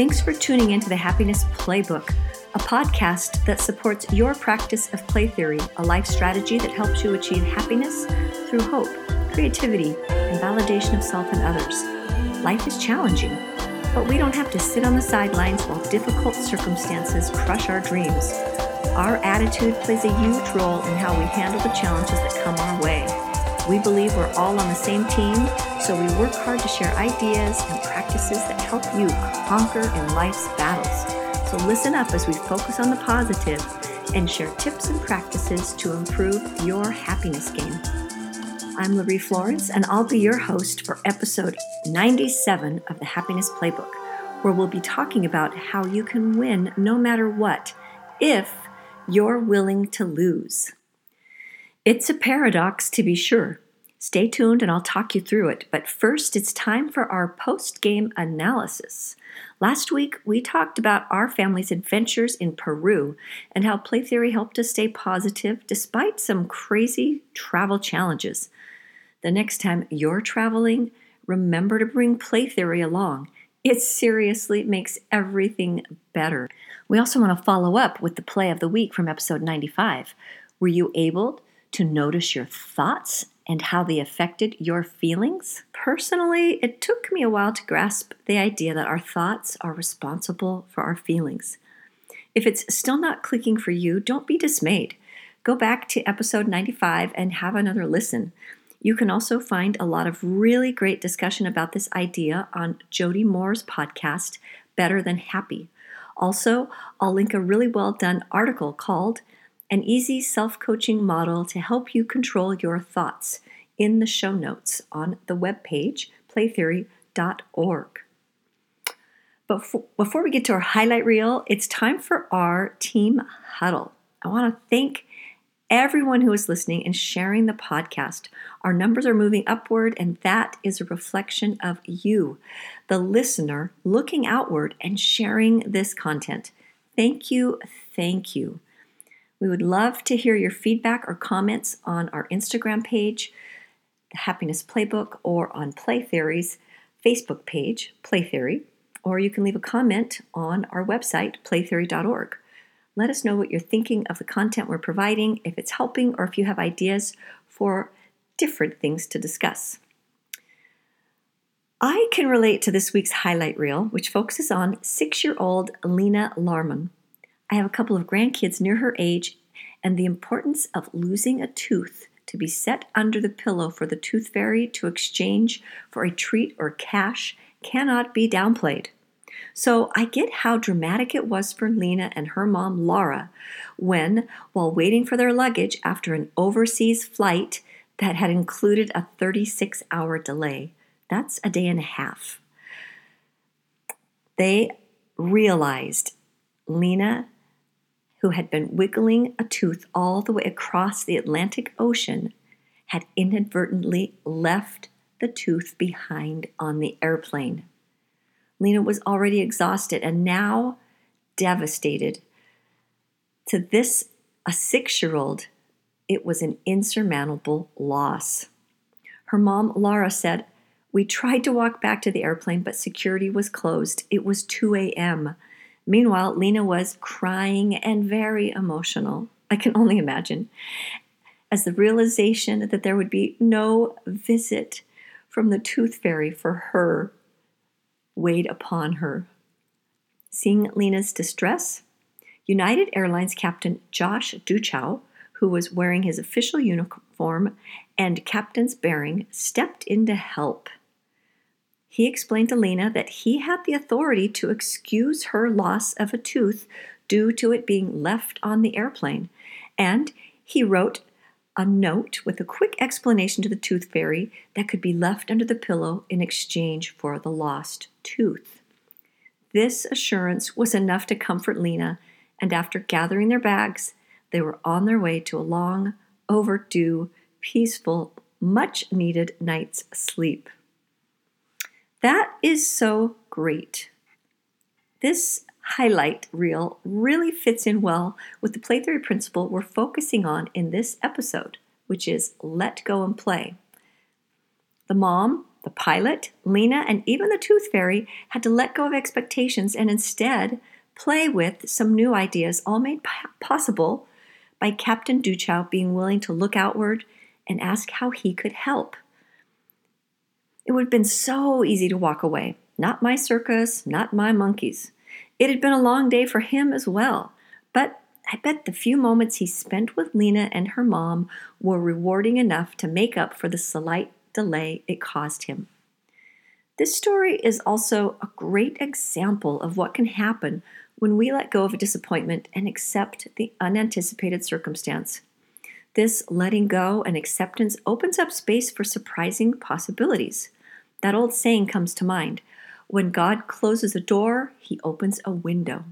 Thanks for tuning into the Happiness Playbook, a podcast that supports your practice of play theory, a life strategy that helps you achieve happiness through hope, creativity, and validation of self and others. Life is challenging, but we don't have to sit on the sidelines while difficult circumstances crush our dreams. Our attitude plays a huge role in how we handle the challenges that come our way. We believe we're all on the same team, so we work hard to share ideas and practices that help you conquer in life's battles. So listen up as we focus on the positive and share tips and practices to improve your happiness game. I'm Loree Florence, and I'll be your host for episode 97 of the Happiness Playbook, where we'll be talking about how you can win no matter what, if you're willing to lose. It's a paradox, to be sure. Stay tuned and I'll talk you through it. But first, it's time for our post-game analysis. Last week, we talked about our family's adventures in Peru and how play theory helped us stay positive despite some crazy travel challenges. The next time you're traveling, remember to bring play theory along. It seriously makes everything better. We also want to follow up with the play of the week from episode 95. Were you able to notice your thoughts and how they affected your feelings? Personally, it took me a while to grasp the idea that our thoughts are responsible for our feelings. If it's still not clicking for you, don't be dismayed. Go back to episode 95 and have another listen. You can also find a lot of really great discussion about this idea on Jody Moore's podcast, Better Than Happy. Also, I'll link a really well-done article called An Easy Self-Coaching Model to Help You Control Your Thoughts in the show notes on the webpage, playtheory.org. But before we get to our highlight reel, it's time for our team huddle. I want to thank everyone who is listening and sharing the podcast. Our numbers are moving upward, and that is a reflection of you, the listener, looking outward and sharing this content. Thank you, thank you. We would love to hear your feedback or comments on our Instagram page, The Happiness Playbook, or on Play Theory's Facebook page, Play Theory, or you can leave a comment on our website, playtheory.org. Let us know what you're thinking of the content we're providing, if it's helping, or if you have ideas for different things to discuss. I can relate to this week's highlight reel, which focuses on 6-year-old Lena Larman. I have a couple of grandkids near her age, and the importance of losing a tooth to be set under the pillow for the tooth fairy to exchange for a treat or cash cannot be downplayed. So I get how dramatic it was for Lena and her mom, Laura, when, while waiting for their luggage after an overseas flight that had included a 36-hour delay, that's a day and a half, they realized Lena, who had been wiggling a tooth all the way across the Atlantic Ocean, had inadvertently left the tooth behind on the airplane. Lena was already exhausted and now devastated. To this, a 6-year-old, it was an insurmountable loss. Her mom, Laura, said, "We tried to walk back to the airplane, but security was closed. It was 2 a.m. Meanwhile, Lena was crying and very emotional, I can only imagine, as the realization that there would be no visit from the tooth fairy for her weighed upon her. Seeing Lena's distress, United Airlines Captain Josh Duchow, who was wearing his official uniform and captain's bearing, stepped in to help. He explained to Lena that he had the authority to excuse her loss of a tooth due to it being left on the airplane, and he wrote a note with a quick explanation to the tooth fairy that could be left under the pillow in exchange for the lost tooth. This assurance was enough to comfort Lena, and after gathering their bags, they were on their way to a long, overdue, peaceful, much-needed night's sleep. That is so great. This highlight reel really fits in well with the play theory principle we're focusing on in this episode, which is let go and play. The mom The pilot, Lena, and even the Tooth Fairy had to let go of expectations and instead play with some new ideas, all made possible by Captain Duchow being willing to look outward and ask how he could help. It would have been so easy to walk away. Not my circus, not my monkeys. It had been a long day for him as well, but I bet the few moments he spent with Lena and her mom were rewarding enough to make up for the slight delay it caused him. This story is also a great example of what can happen when we let go of a disappointment and accept the unanticipated circumstance. This letting go and acceptance opens up space for surprising possibilities. That old saying comes to mind, when God closes a door, he opens a window.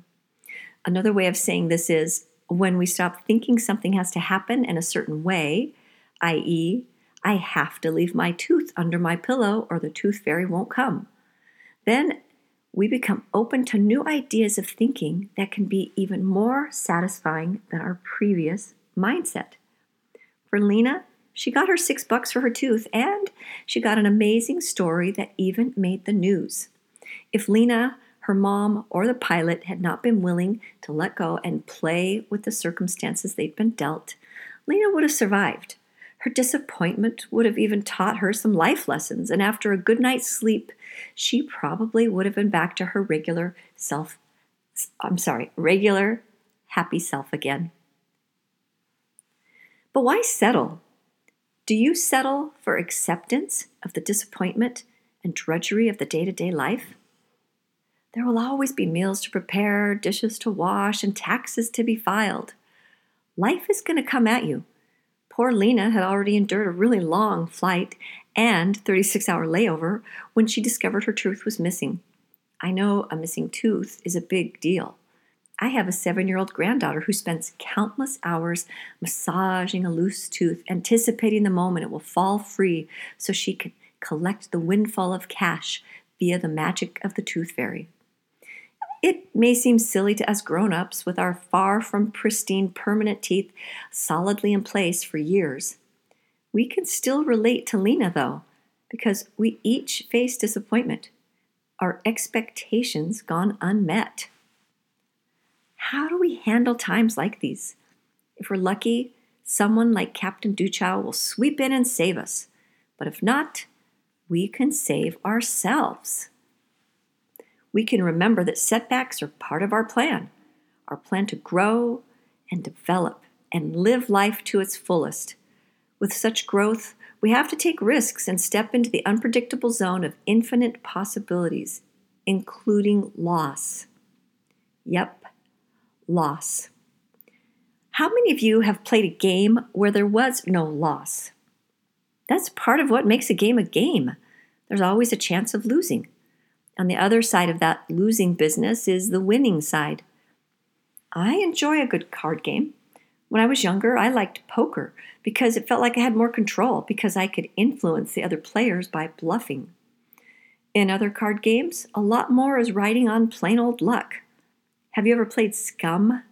Another way of saying this is, when we stop thinking something has to happen in a certain way, i.e., I have to leave my tooth under my pillow or the tooth fairy won't come. Then we become open to new ideas of thinking that can be even more satisfying than our previous mindset. For Lena, she got her $6 for her tooth and she got an amazing story that even made the news. If Lena, her mom, or the pilot had not been willing to let go and play with the circumstances they'd been dealt, Lena would have survived. Her disappointment would have even taught her some life lessons, and after a good night's sleep, she probably would have been back to her regular happy self again. But why settle? Do you settle for acceptance of the disappointment and drudgery of the day-to-day life? There will always be meals to prepare, dishes to wash, and taxes to be filed. Life is going to come at you. Poor Lena had already endured a really long flight and 36-hour layover when she discovered her tooth was missing. I know a missing tooth is a big deal. I have a 7-year-old granddaughter who spends countless hours massaging a loose tooth, anticipating the moment it will fall free so she can collect the windfall of cash via the magic of the tooth fairy. It may seem silly to us grown-ups with our far from pristine permanent teeth solidly in place for years. We can still relate to Lena, though, because we each face disappointment, our expectations gone unmet. How do we handle times like these? If we're lucky, someone like Captain Duchow will sweep in and save us. But if not, we can save ourselves. We can remember that setbacks are part of our plan to grow and develop and live life to its fullest. With such growth, we have to take risks and step into the unpredictable zone of infinite possibilities, including loss. Yep, loss. How many of you have played a game where there was no loss? That's part of what makes a game a game. There's always a chance of losing. On the other side of that losing business is the winning side. I enjoy a good card game. When I was younger, I liked poker because it felt like I had more control because I could influence the other players by bluffing. In other card games, a lot more is riding on plain old luck. Have you ever played Scum?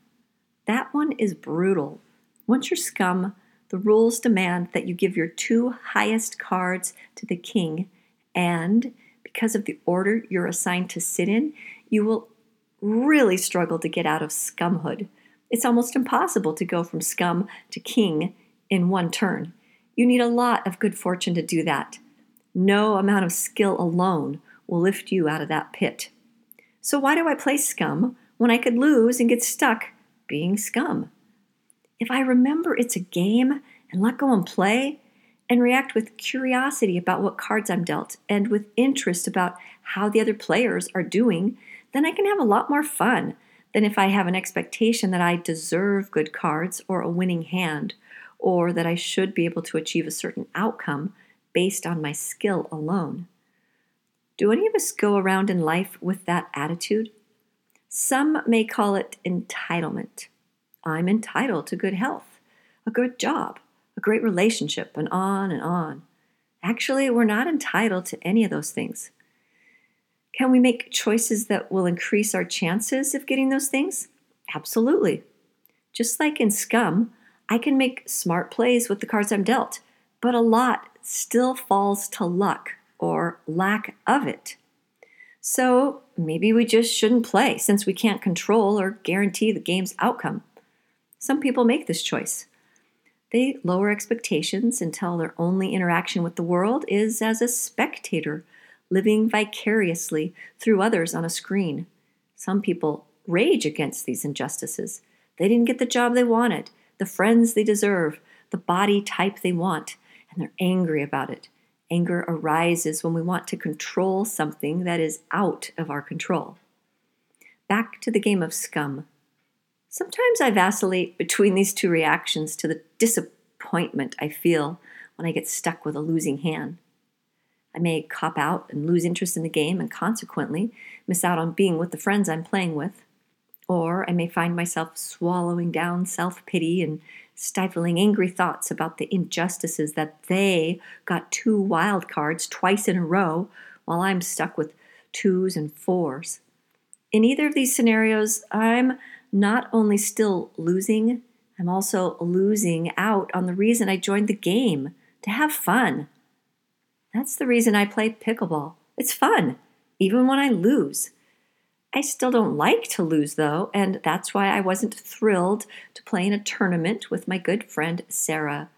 That one is brutal. Once you're Scum, the rules demand that you give your 2 highest cards to the king, and because of the order you're assigned to sit in, you will really struggle to get out of scumhood. It's almost impossible to go from scum to king in one turn. You need a lot of good fortune to do that. No amount of skill alone will lift you out of that pit. So why do I play Scum when I could lose and get stuck being scum? If I remember it's a game and let go and play, and react with curiosity about what cards I'm dealt and with interest about how the other players are doing, then I can have a lot more fun than if I have an expectation that I deserve good cards or a winning hand, or that I should be able to achieve a certain outcome based on my skill alone. Do any of us go around in life with that attitude? Some may call it entitlement. I'm entitled to good health, a good job, a great relationship, and on and on. Actually, we're not entitled to any of those things. Can we make choices that will increase our chances of getting those things? Absolutely. Just like in Scum, I can make smart plays with the cards I'm dealt, but a lot still falls to luck or lack of it. So maybe we just shouldn't play since we can't control or guarantee the game's outcome. Some people make this choice. They lower expectations until their only interaction with the world is as a spectator, living vicariously through others on a screen. Some people rage against these injustices. They didn't get the job they wanted, the friends they deserve, the body type they want, and they're angry about it. Anger arises when we want to control something that is out of our control. Back to the game of scum. Sometimes I vacillate between these two reactions to the disappointment I feel when I get stuck with a losing hand. I may cop out and lose interest in the game and consequently miss out on being with the friends I'm playing with. Or I may find myself swallowing down self-pity and stifling angry thoughts about the injustices that they got 2 wild cards twice in a row while I'm stuck with 2s and 4s. In either of these scenarios, I'm not only still losing, I'm also losing out on the reason I joined the game, to have fun. That's the reason I play pickleball. It's fun, even when I lose. I still don't like to lose, though, and that's why I wasn't thrilled to play in a tournament with my good friend Sarah.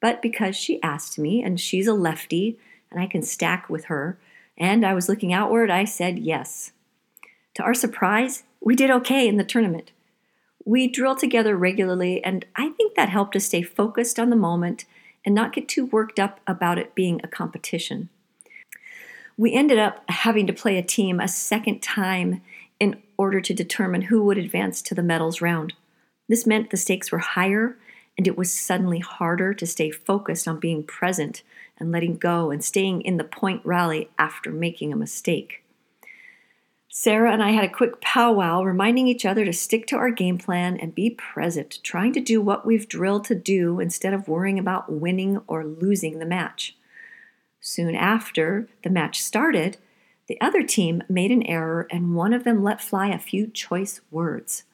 But because she asked me, and she's a lefty, and I can stack with her, and I was looking outward, I said yes. To our surprise, we did okay in the tournament. We drill together regularly, and I think that helped us stay focused on the moment and not get too worked up about it being a competition. We ended up having to play a team a second time in order to determine who would advance to the medals round. This meant the stakes were higher, and it was suddenly harder to stay focused on being present and letting go and staying in the point rally after making a mistake. Sarah and I had a quick powwow, reminding each other to stick to our game plan and be present, trying to do what we've drilled to do instead of worrying about winning or losing the match. Soon after the match started, the other team made an error and one of them let fly a few choice words.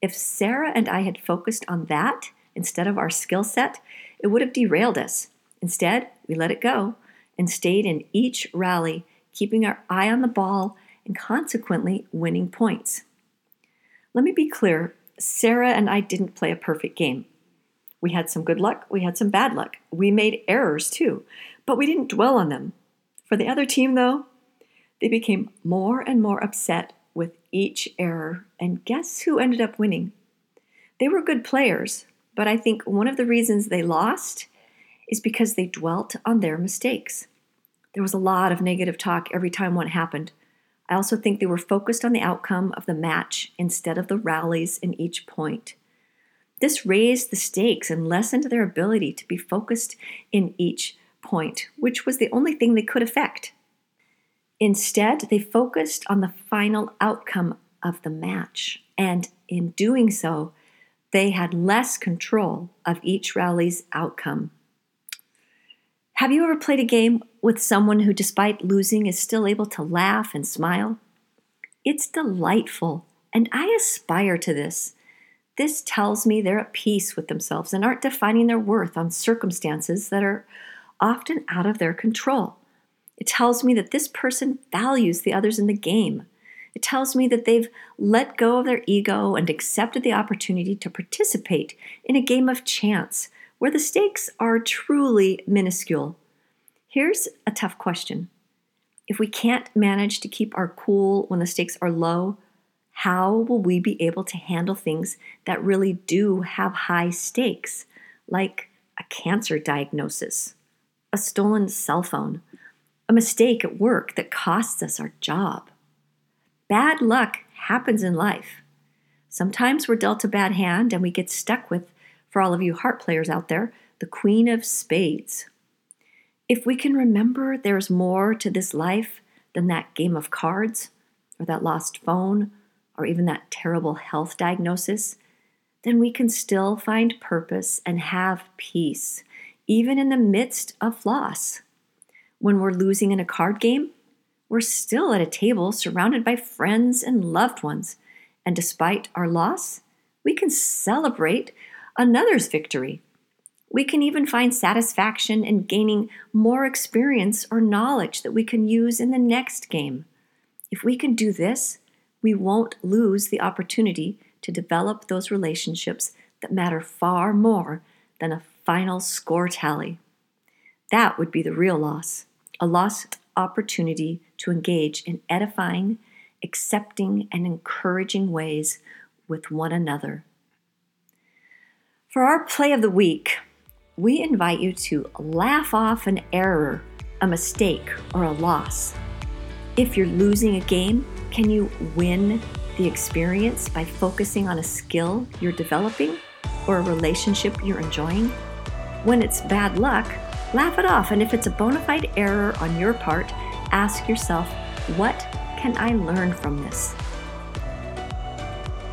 If Sarah and I had focused on that instead of our skill set, it would have derailed us. Instead, we let it go and stayed in each rally, keeping our eye on the ball and consequently winning points. Let me be clear, Sarah and I didn't play a perfect game. We had some good luck, we had some bad luck. We made errors too, but we didn't dwell on them. For the other team though, they became more and more upset with each error, and guess who ended up winning? They were good players, but I think one of the reasons they lost is because they dwelt on their mistakes. There was a lot of negative talk every time one happened. I also think they were focused on the outcome of the match instead of the rallies in each point. This raised the stakes and lessened their ability to be focused in each point, which was the only thing they could affect. Instead, they focused on the final outcome of the match, and in doing so, they had less control of each rally's outcome. Have you ever played a game with someone who, despite losing, is still able to laugh and smile? It's delightful, and I aspire to this. This tells me they're at peace with themselves and aren't defining their worth on circumstances that are often out of their control. It tells me that this person values the others in the game. It tells me that they've let go of their ego and accepted the opportunity to participate in a game of chance, where the stakes are truly minuscule. Here's a tough question. If we can't manage to keep our cool when the stakes are low, how will we be able to handle things that really do have high stakes, like a cancer diagnosis, a stolen cell phone, a mistake at work that costs us our job? Bad luck happens in life. Sometimes we're dealt a bad hand and we get stuck with, for all of you heart players out there, the Queen of Spades. If we can remember there's more to this life than that game of cards, or that lost phone, or even that terrible health diagnosis, then we can still find purpose and have peace, even in the midst of loss. When we're losing in a card game, we're still at a table surrounded by friends and loved ones, and despite our loss, we can celebrate another's victory. We can even find satisfaction in gaining more experience or knowledge that we can use in the next game. If we can do this, we won't lose the opportunity to develop those relationships that matter far more than a final score tally. That would be the real loss, a lost opportunity to engage in edifying, accepting, and encouraging ways with one another. For our play of the week, we invite you to laugh off an error, a mistake, or a loss. If you're losing a game, can you win the experience by focusing on a skill you're developing or a relationship you're enjoying? When it's bad luck, laugh it off, and if it's a bona fide error on your part, ask yourself, what can I learn from this?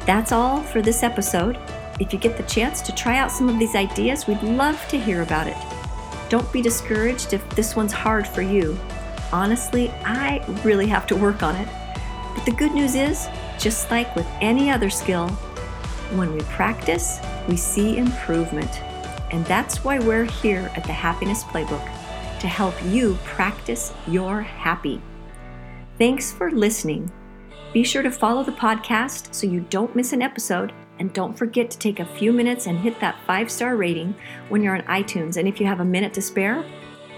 That's all for this episode. If you get the chance to try out some of these ideas, we'd love to hear about it. Don't be discouraged if this one's hard for you. Honestly, I really have to work on it. But the good news is, just like with any other skill, when we practice, we see improvement. And that's why we're here at the Happiness Playbook, to help you practice your happy. Thanks for listening. Be sure to follow the podcast so you don't miss an episode. And don't forget to take a few minutes and hit that 5-star rating when you're on iTunes. And if you have a minute to spare,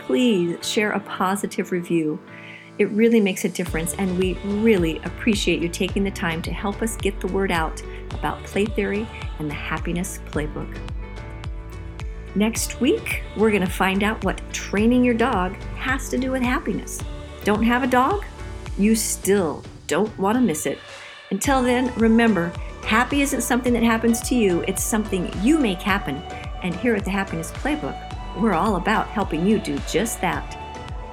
please share a positive review. It really makes a difference, and we really appreciate you taking the time to help us get the word out about Play Theory and the Happiness Playbook. Next week, we're going to find out what training your dog has to do with happiness. Don't have a dog? You still don't want to miss it. Until then, remember, happy isn't something that happens to you, it's something you make happen. And here at the Happiness Playbook, we're all about helping you do just that.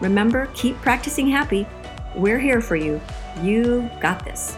Remember, keep practicing happy. We're here for you. You've got this.